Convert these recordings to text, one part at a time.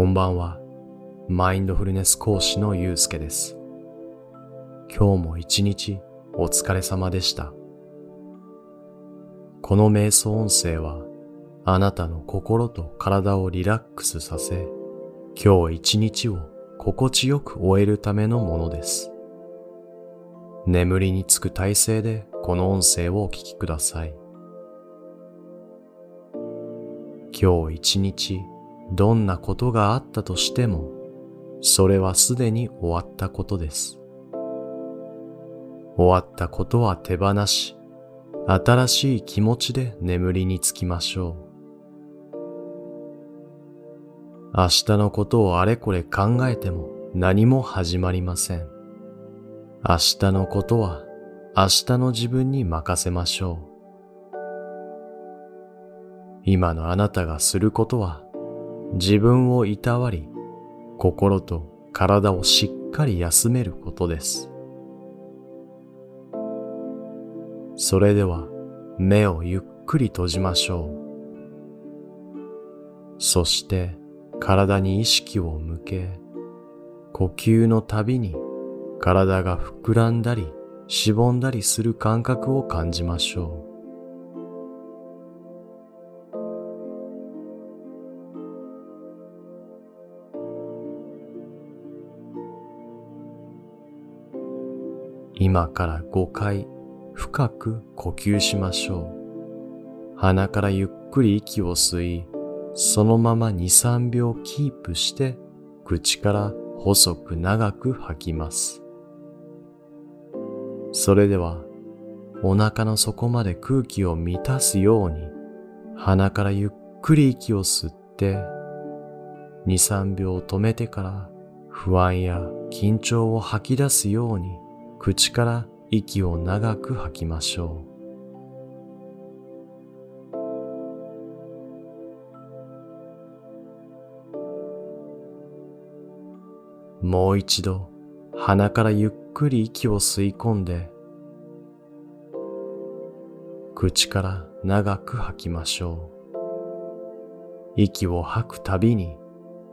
こんばんは、マインドフルネス講師のゆうすけです。今日も一日お疲れ様でした。この瞑想音声は、あなたの心と体をリラックスさせ、今日一日を心地よく終えるためのものです。眠りにつく体勢でこの音声をお聞きください。今日一日、どんなことがあったとしても、それはすでに終わったことです。終わったことは手放し、新しい気持ちで眠りにつきましょう。明日のことをあれこれ考えても何も始まりません。明日のことは明日の自分に任せましょう。今のあなたがすることは、自分をいたわり、心と体をしっかり休めることです。それでは目をゆっくり閉じましょう。そして体に意識を向け、呼吸のたびに体が膨らんだりしぼんだりする感覚を感じましょう。今から5回深く呼吸しましょう。鼻からゆっくり息を吸い、そのまま 2,3 秒キープして口から細く長く吐きます。それではお腹の底まで空気を満たすように鼻からゆっくり息を吸って 2,3 秒止めてから不安や緊張を吐き出すように口から息を長く吐きましょう。もう一度鼻からゆっくり息を吸い込んで、口から長く吐きましょう。息を吐くたびに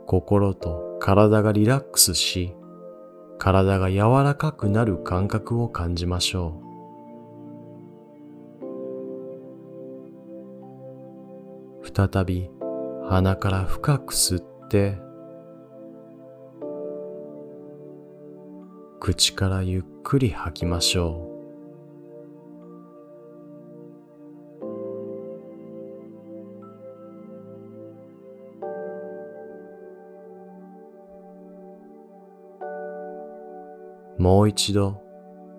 心と体がリラックスし、体が柔らかくなる感覚を感じましょう。再び鼻から深く吸って、口からゆっくり吐きましょう。もう一度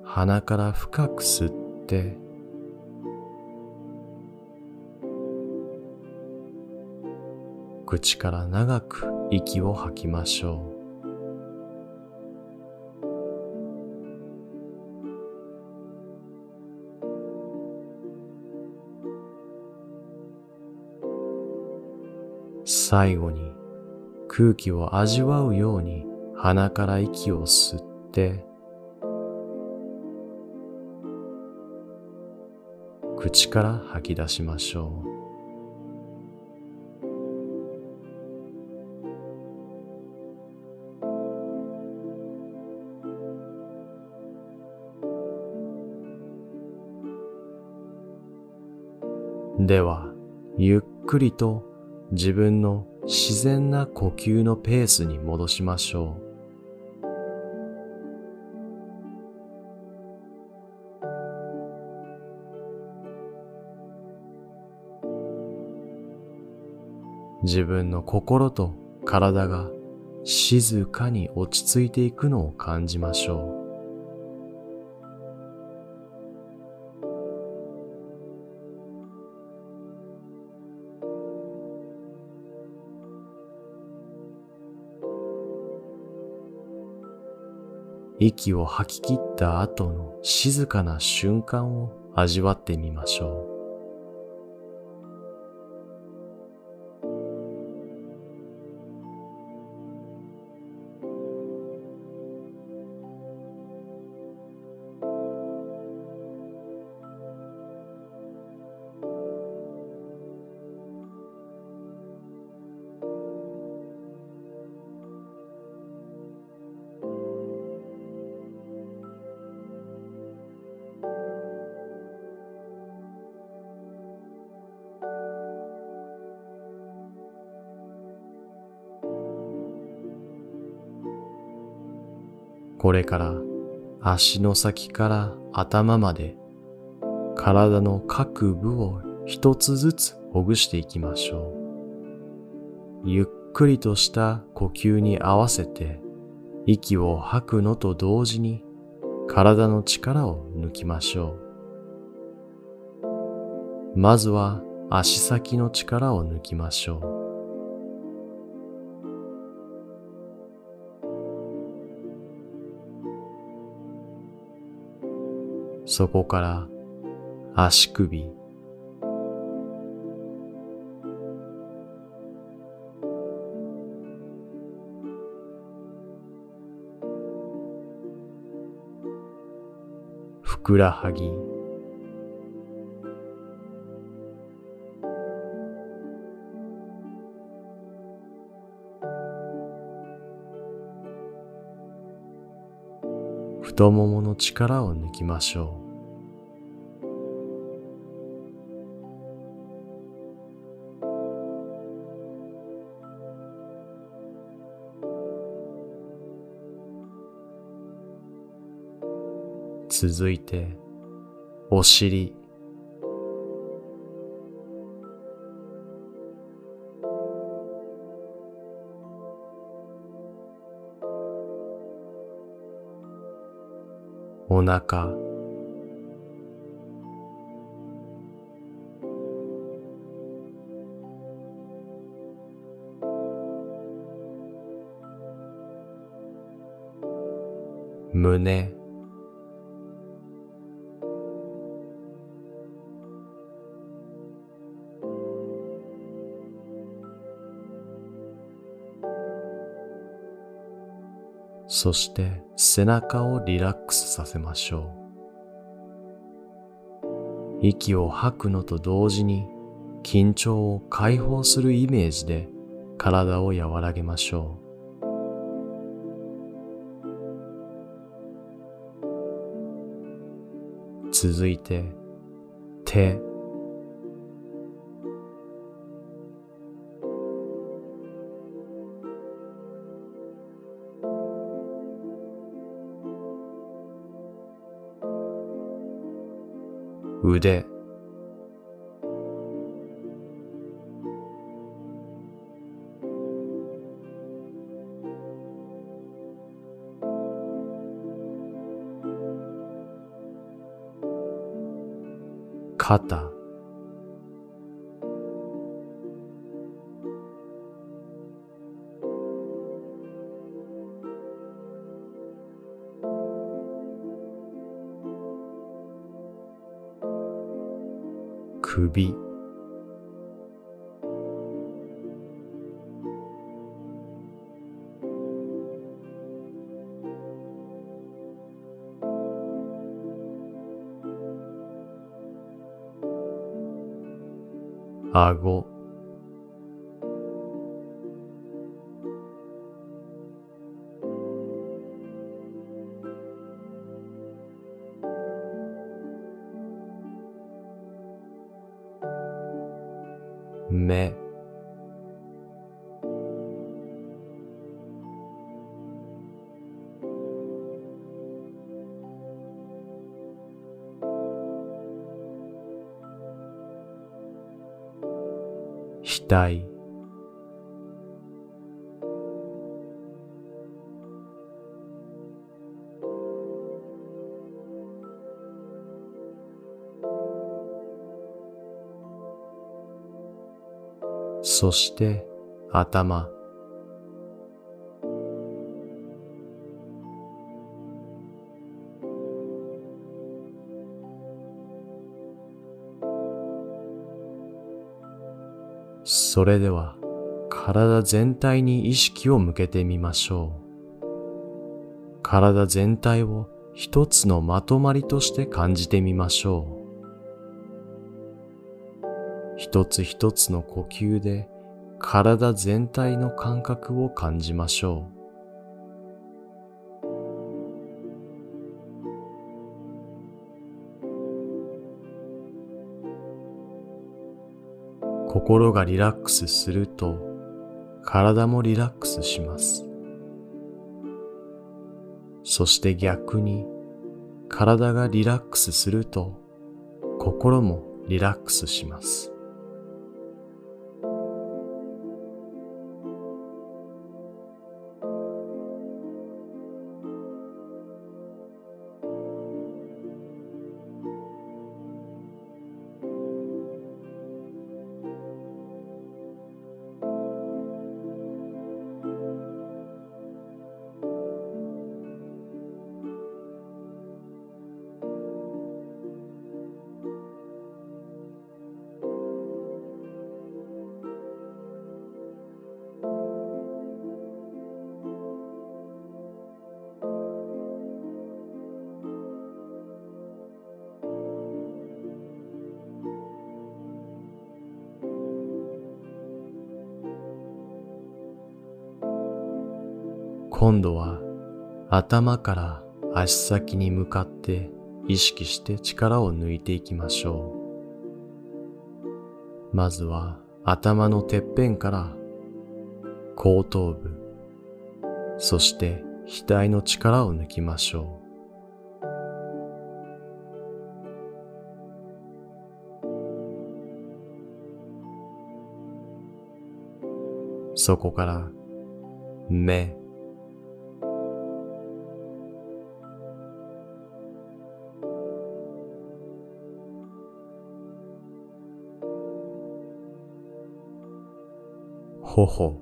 鼻から深く吸って、口から長く息を吐きましょう。最後に空気を味わうように鼻から息を吸って、口から吐き出しましょう。では、ゆっくりと自分の自然な呼吸のペースに戻しましょう。自分の心と体が静かに落ち着いていくのを感じましょう。息を吐き切った後の静かな瞬間を味わってみましょう。これから足の先から頭まで体の各部を一つずつほぐしていきましょう。ゆっくりとした呼吸に合わせて息を吐くのと同時に体の力を抜きましょう。まずは足先の力を抜きましょう。そこから足首、ふくらはぎ、太ももの力を抜きましょう。続いて、お尻、お腹、胸、そして背中をリラックスさせましょう。息を吐くのと同時に緊張を解放するイメージで体を和らげましょう。続いて手、腕、肩、首、顎、目、額、そして頭、それでは体全体に意識を向けてみましょう。体全体を一つのまとまりとして感じてみましょう。一つ一つの呼吸で体全体の感覚を感じましょう。心がリラックスすると体もリラックスします。そして逆に体がリラックスすると心もリラックスします。今度は頭から足先に向かって意識して力を抜いていきましょう。まずは頭のてっぺんから後頭部、そして額の力を抜きましょう。そこから目、頬、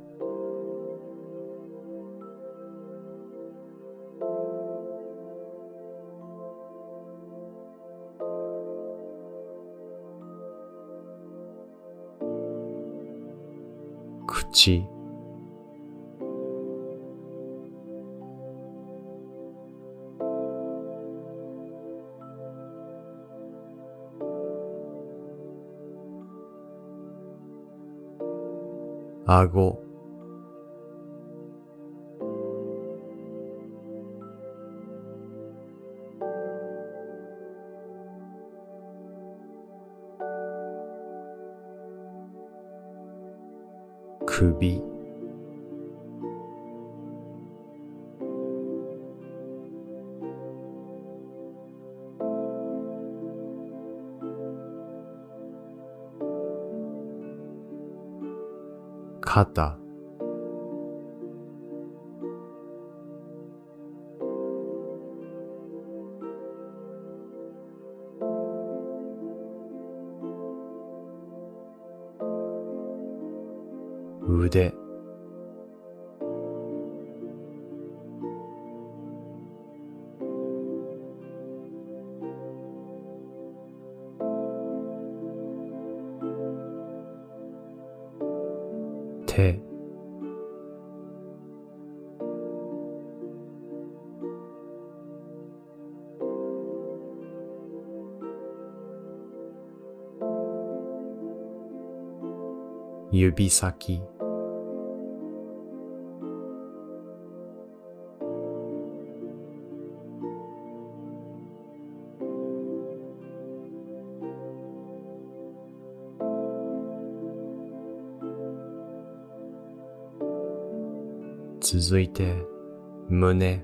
口、顎、首、肩、腕、手、指先、続いて胸、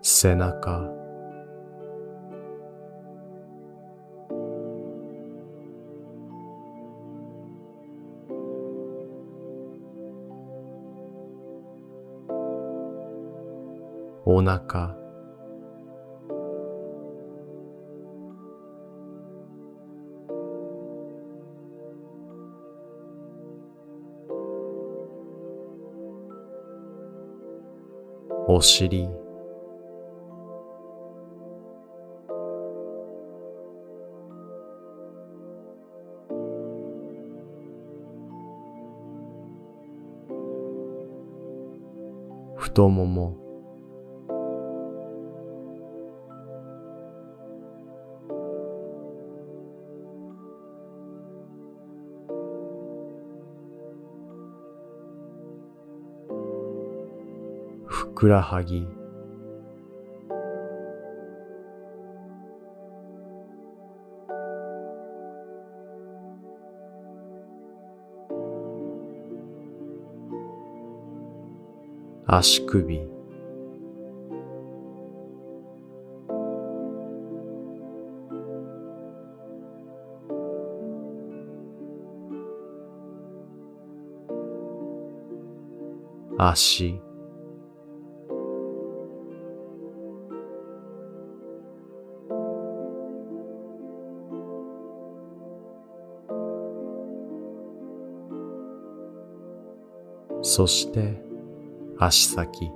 背中、お腹、お尻、太もも、ふくらはぎ、足首、足、そして足先、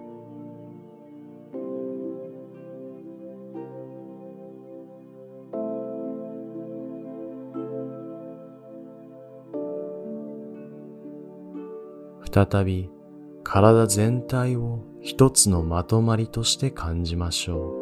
再び体全体を一つのまとまりとして感じましょう。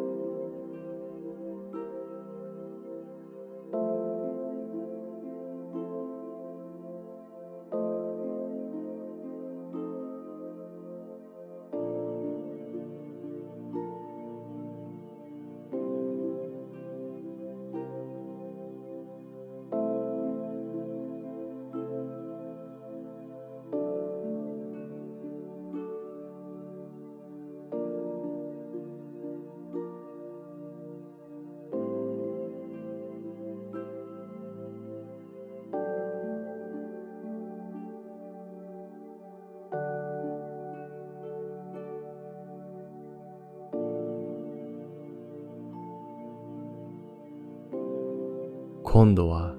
今度は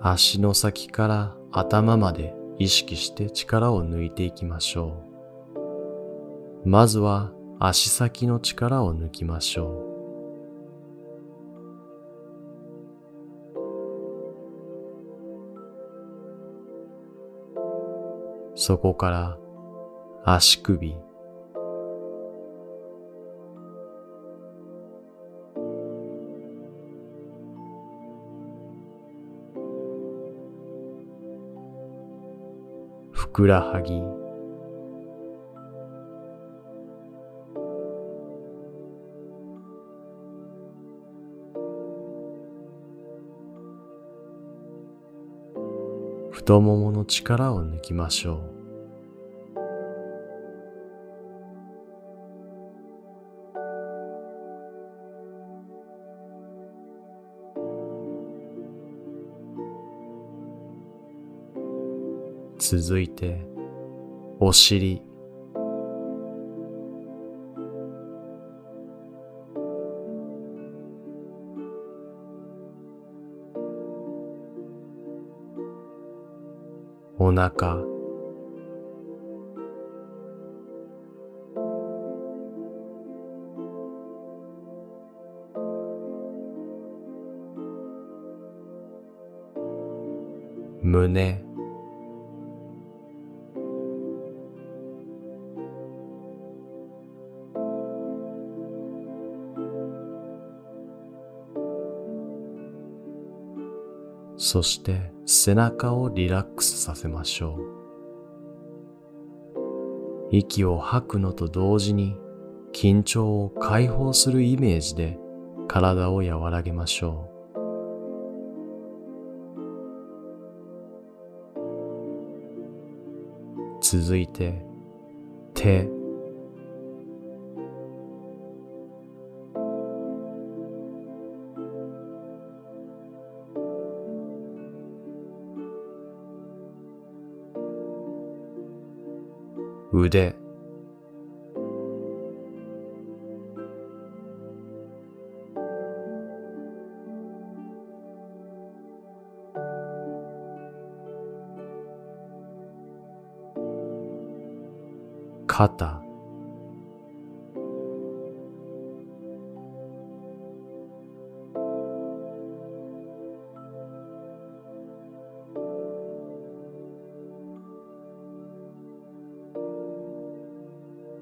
足の先から頭まで意識して力を抜いていきましょう。まずは足先の力を抜きましょう。そこから足首、ふくらはぎ、太ももの力を抜きましょう。続いてお尻、お腹、胸、そして背中をリラックスさせましょう。息を吐くのと同時に緊張を解放するイメージで体を和らげましょう。続いて手、腕、肩、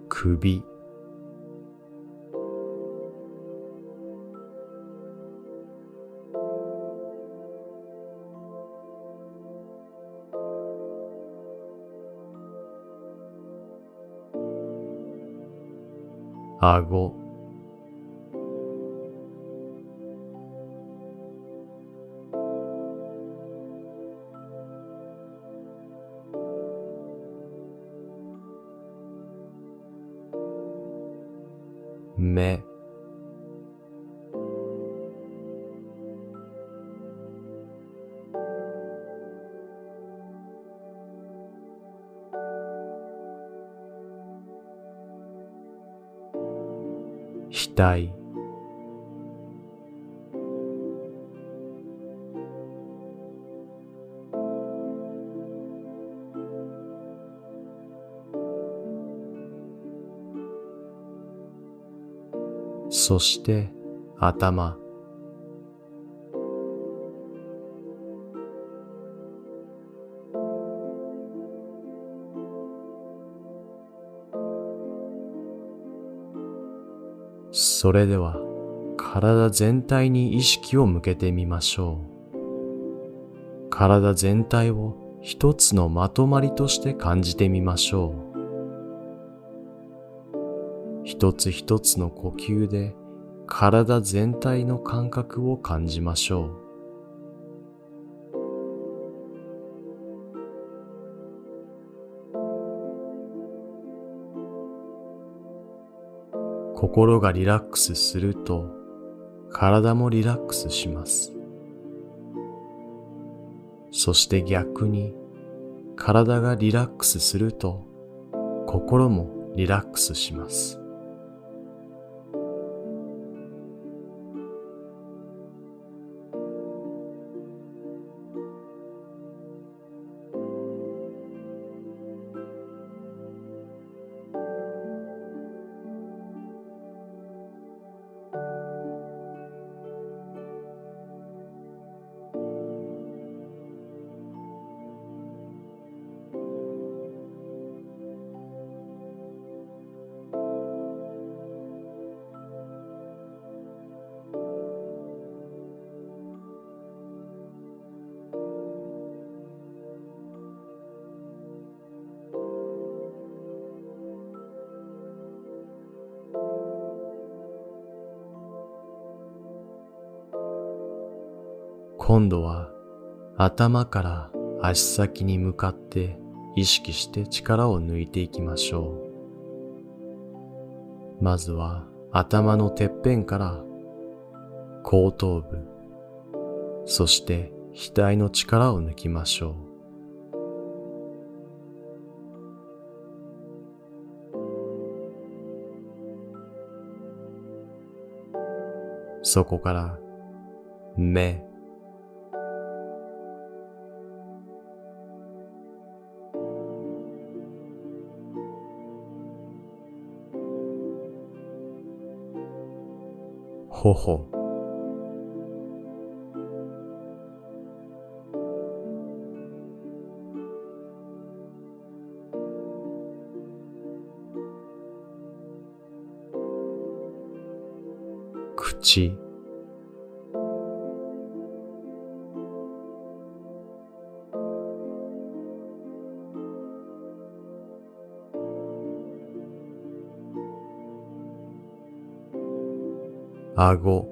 首、顎、目、額、そして頭、それでは体全体に意識を向けてみましょう。体全体を一つのまとまりとして感じてみましょう。一つ一つの呼吸で体全体の感覚を感じましょう。心がリラックスすると、体もリラックスします。そして逆に、体がリラックスすると、心もリラックスします。今度は頭から足先に向かって意識して力を抜いていきましょう。まずは頭のてっぺんから後頭部、そして額の力を抜きましょう。そこから目、頬、口、顎、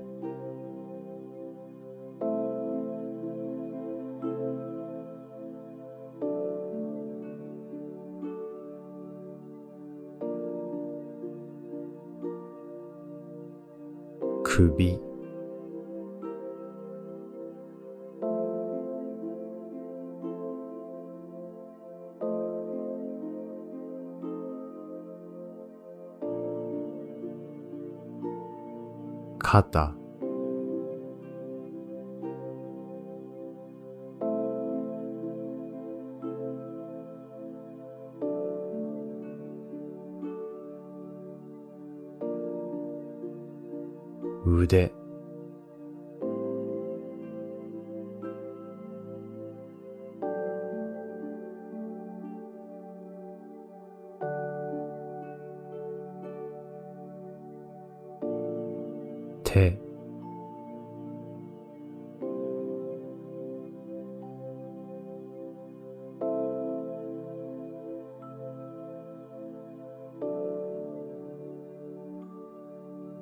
首、肩、腕、手、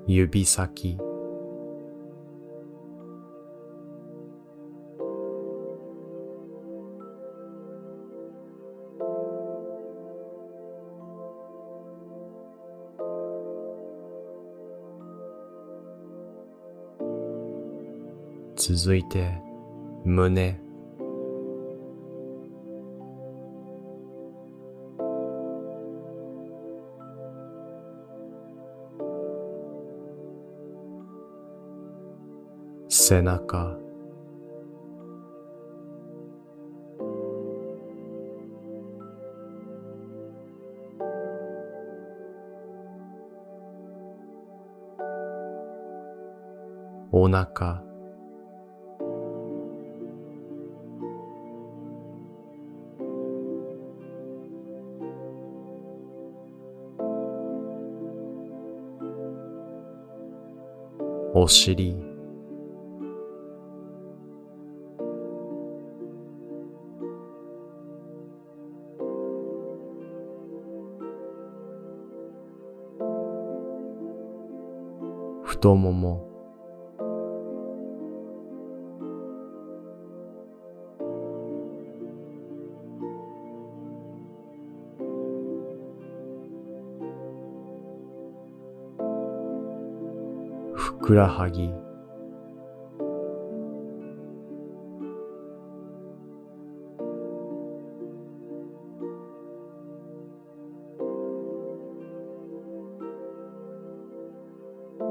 指先、続いて胸、背中、お腹、お尻、太もも、ふくらはぎ、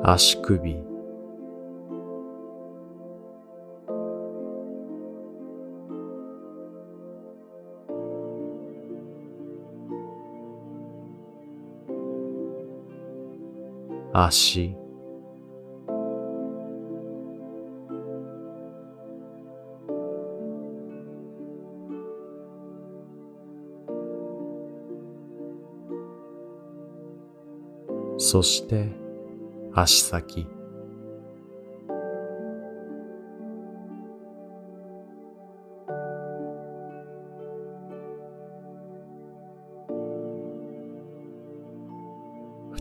足首、足、そして足先、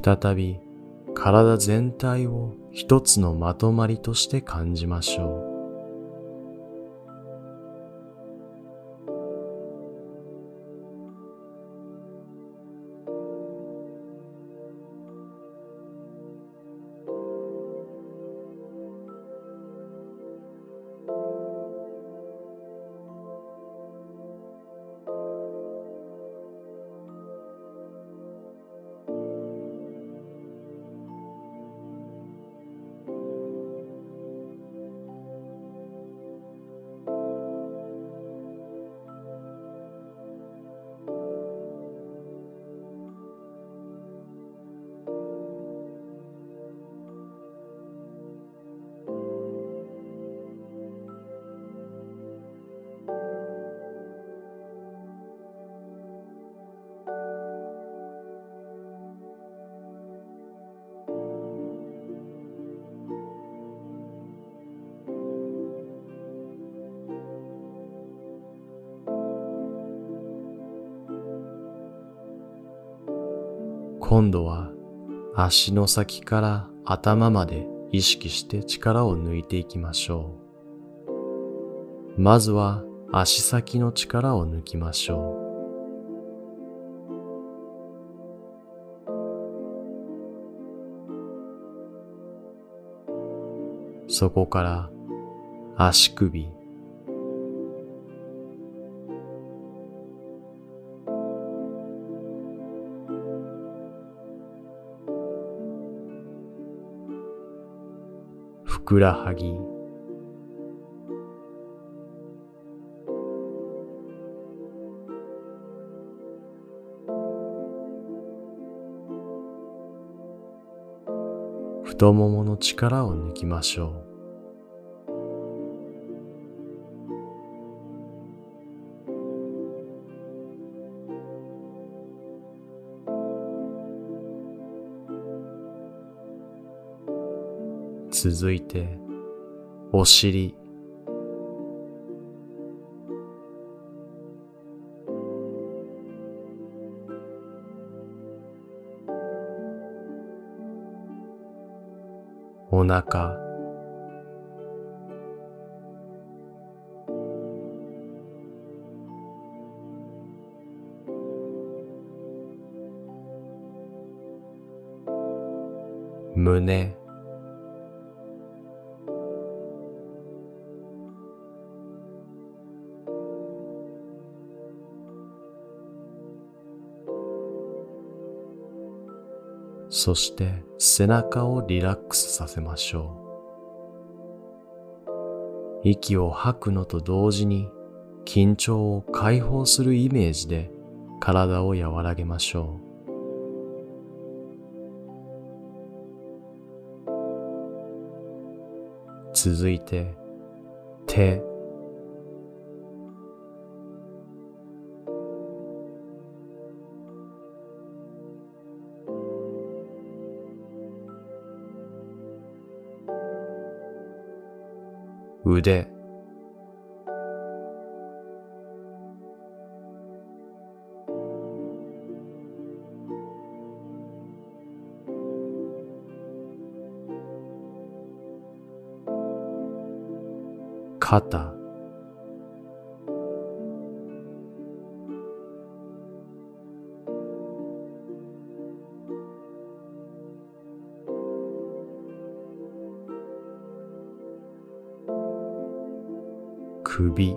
再び体全体を一つのまとまりとして感じましょう。今度は足の先から頭まで意識して力を抜いていきましょう。まずは足先の力を抜きましょう。そこから足首、ふくらはぎ、太ももの力を抜きましょう。続いてお尻、お腹、胸、そして背中をリラックスさせましょう。息を吐くのと同時に緊張を解放するイメージで体を和らげましょう。続いて手。腕。肩。首。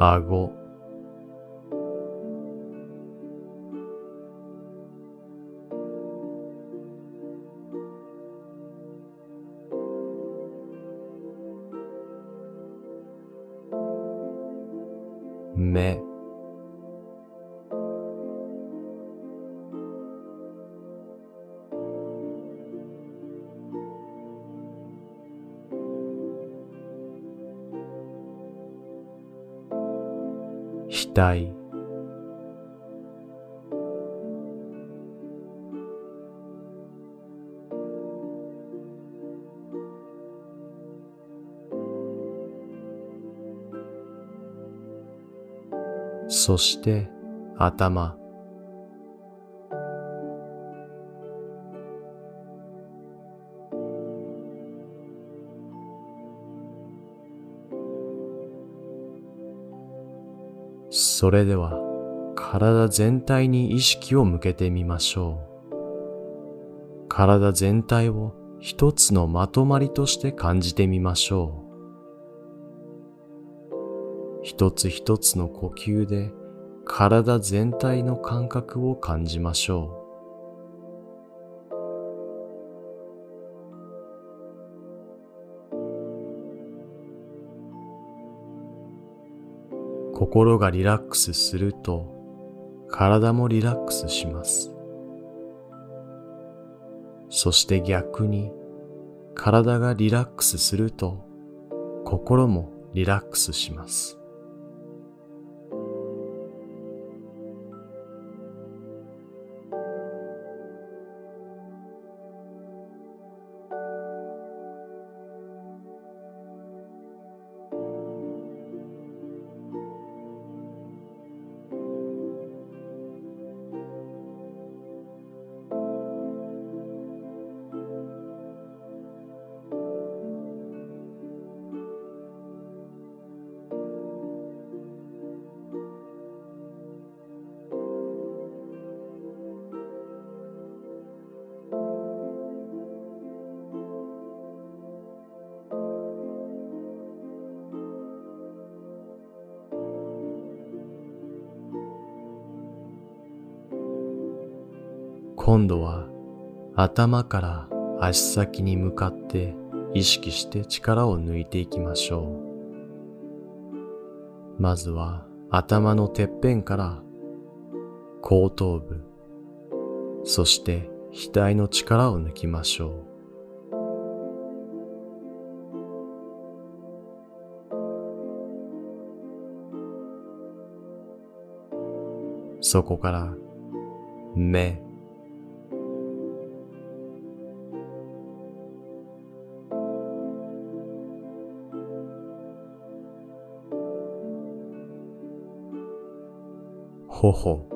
顎。目。額。そして頭。それでは体全体に意識を向けてみましょう。体全体を一つのまとまりとして感じてみましょう。一つ一つの呼吸で体全体の感覚を感じましょう。心がリラックスすると、体もリラックスします。そして逆に、体がリラックスすると、心もリラックスします。今度は頭から足先に向かって意識して力を抜いていきましょう。まずは頭のてっぺんから後頭部、そして額の力を抜きましょう。そこから目。頬。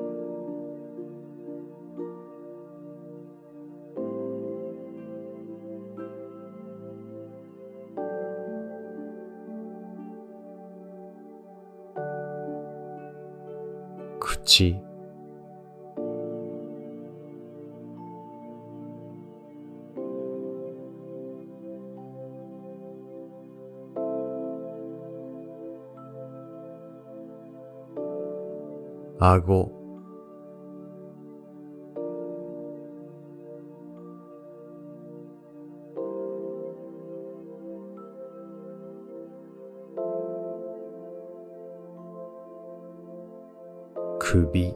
口。顎、首、肩、腕、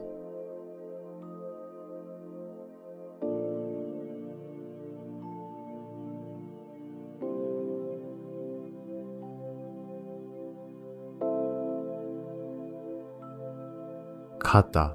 手、指先、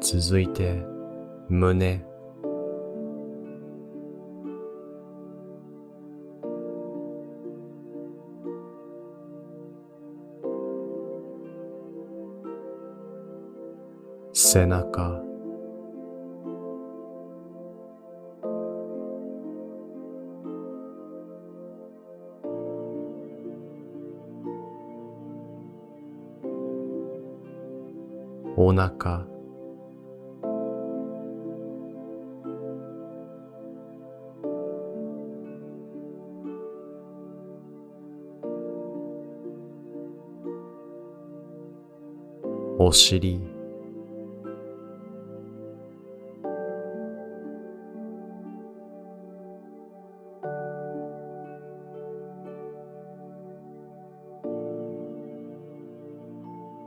続いて胸、背中、お腹、お尻、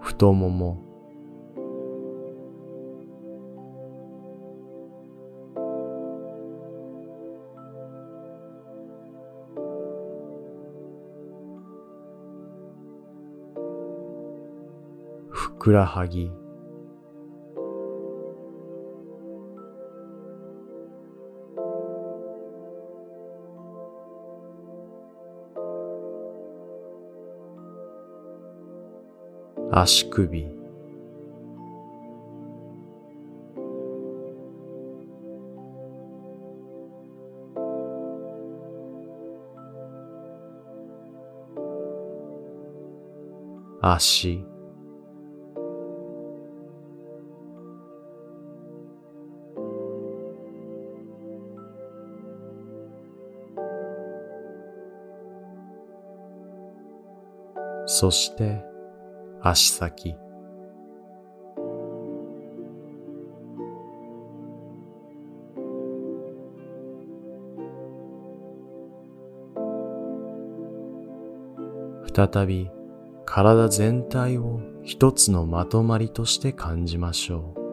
太もも、ふくらはぎ、足首、足、そして足先、再び体全体を一つのまとまりとして感じましょう。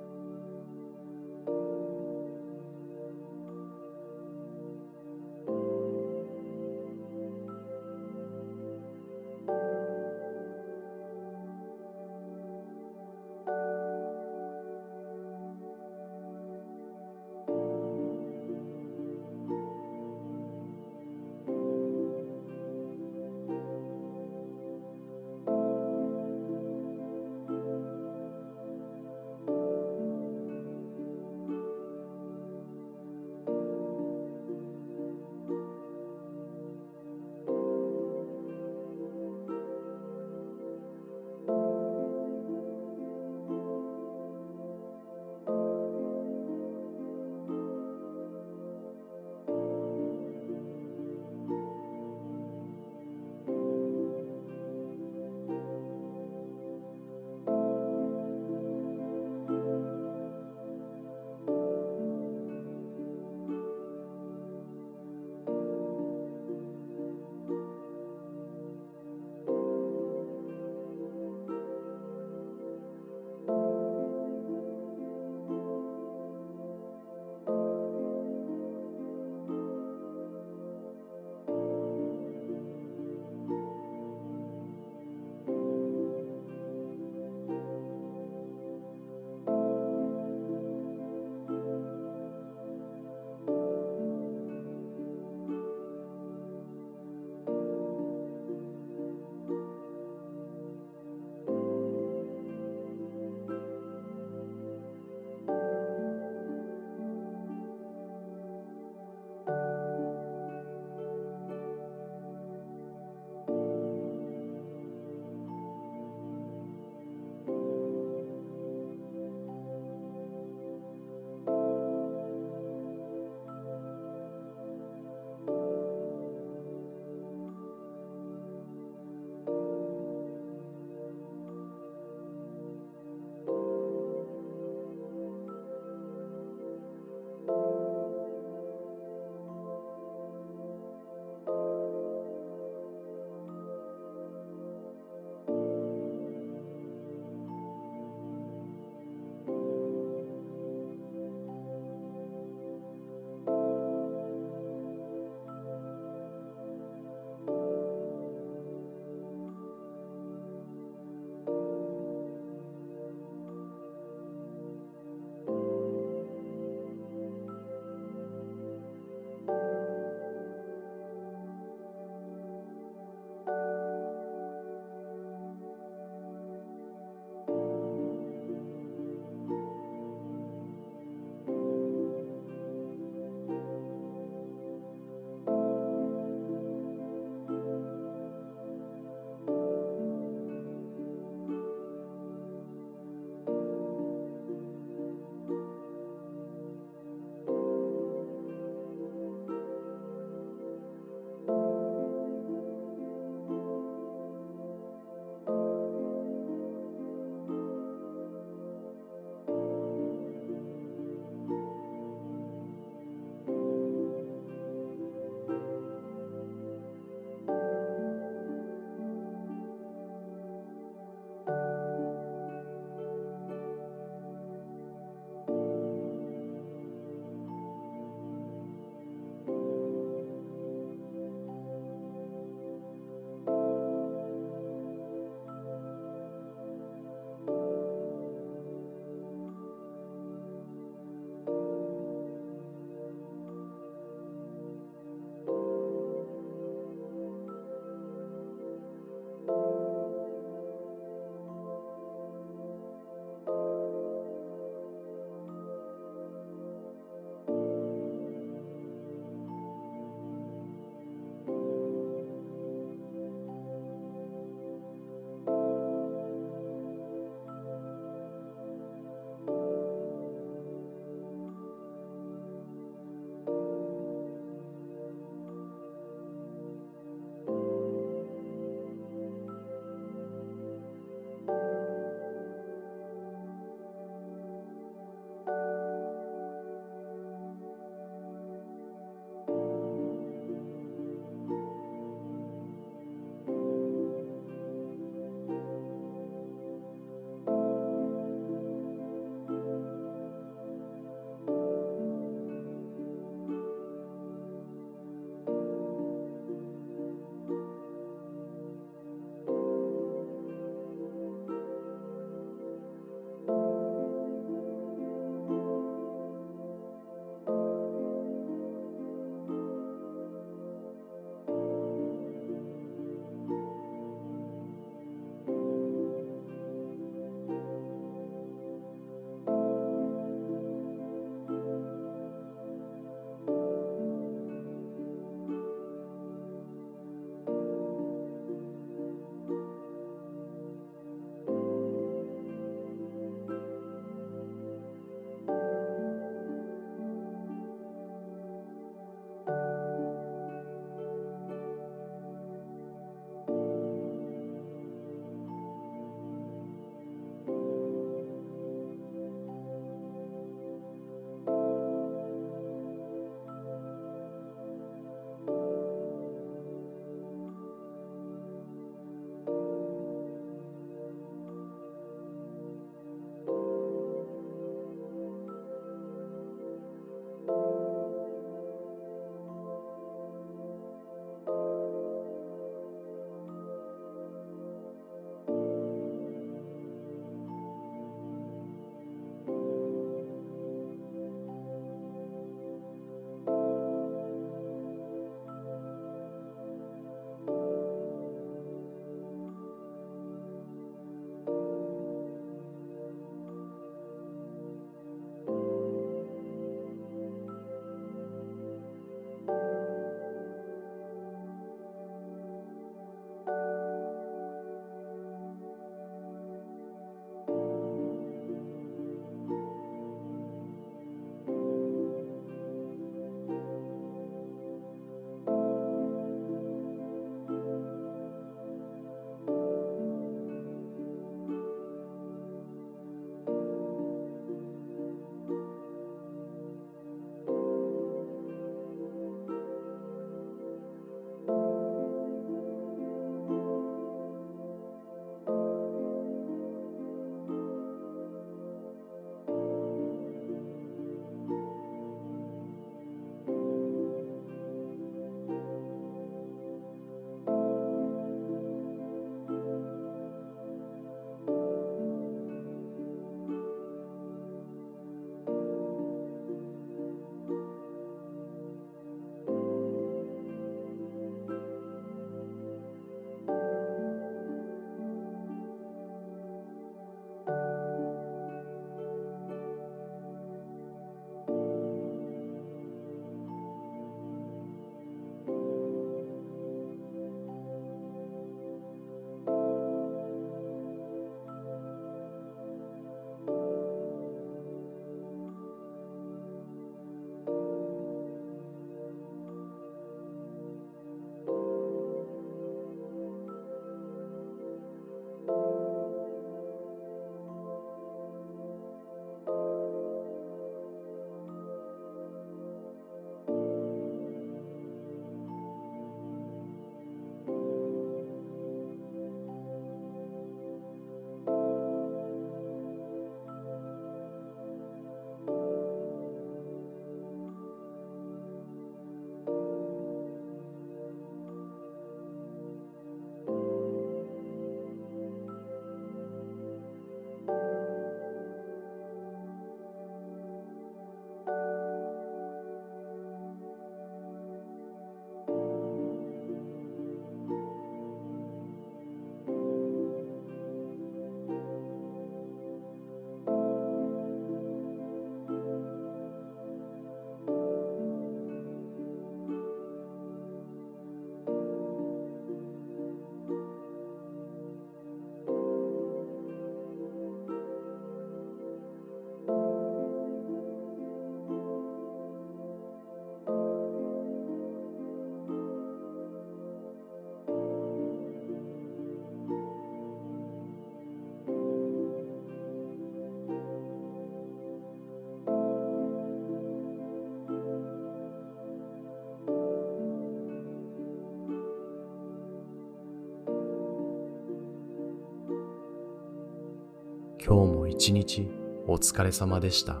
今日も一日お疲れ様でした。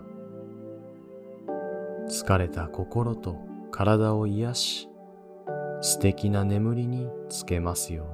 疲れた心と体を癒し、素敵な眠りにつけますように。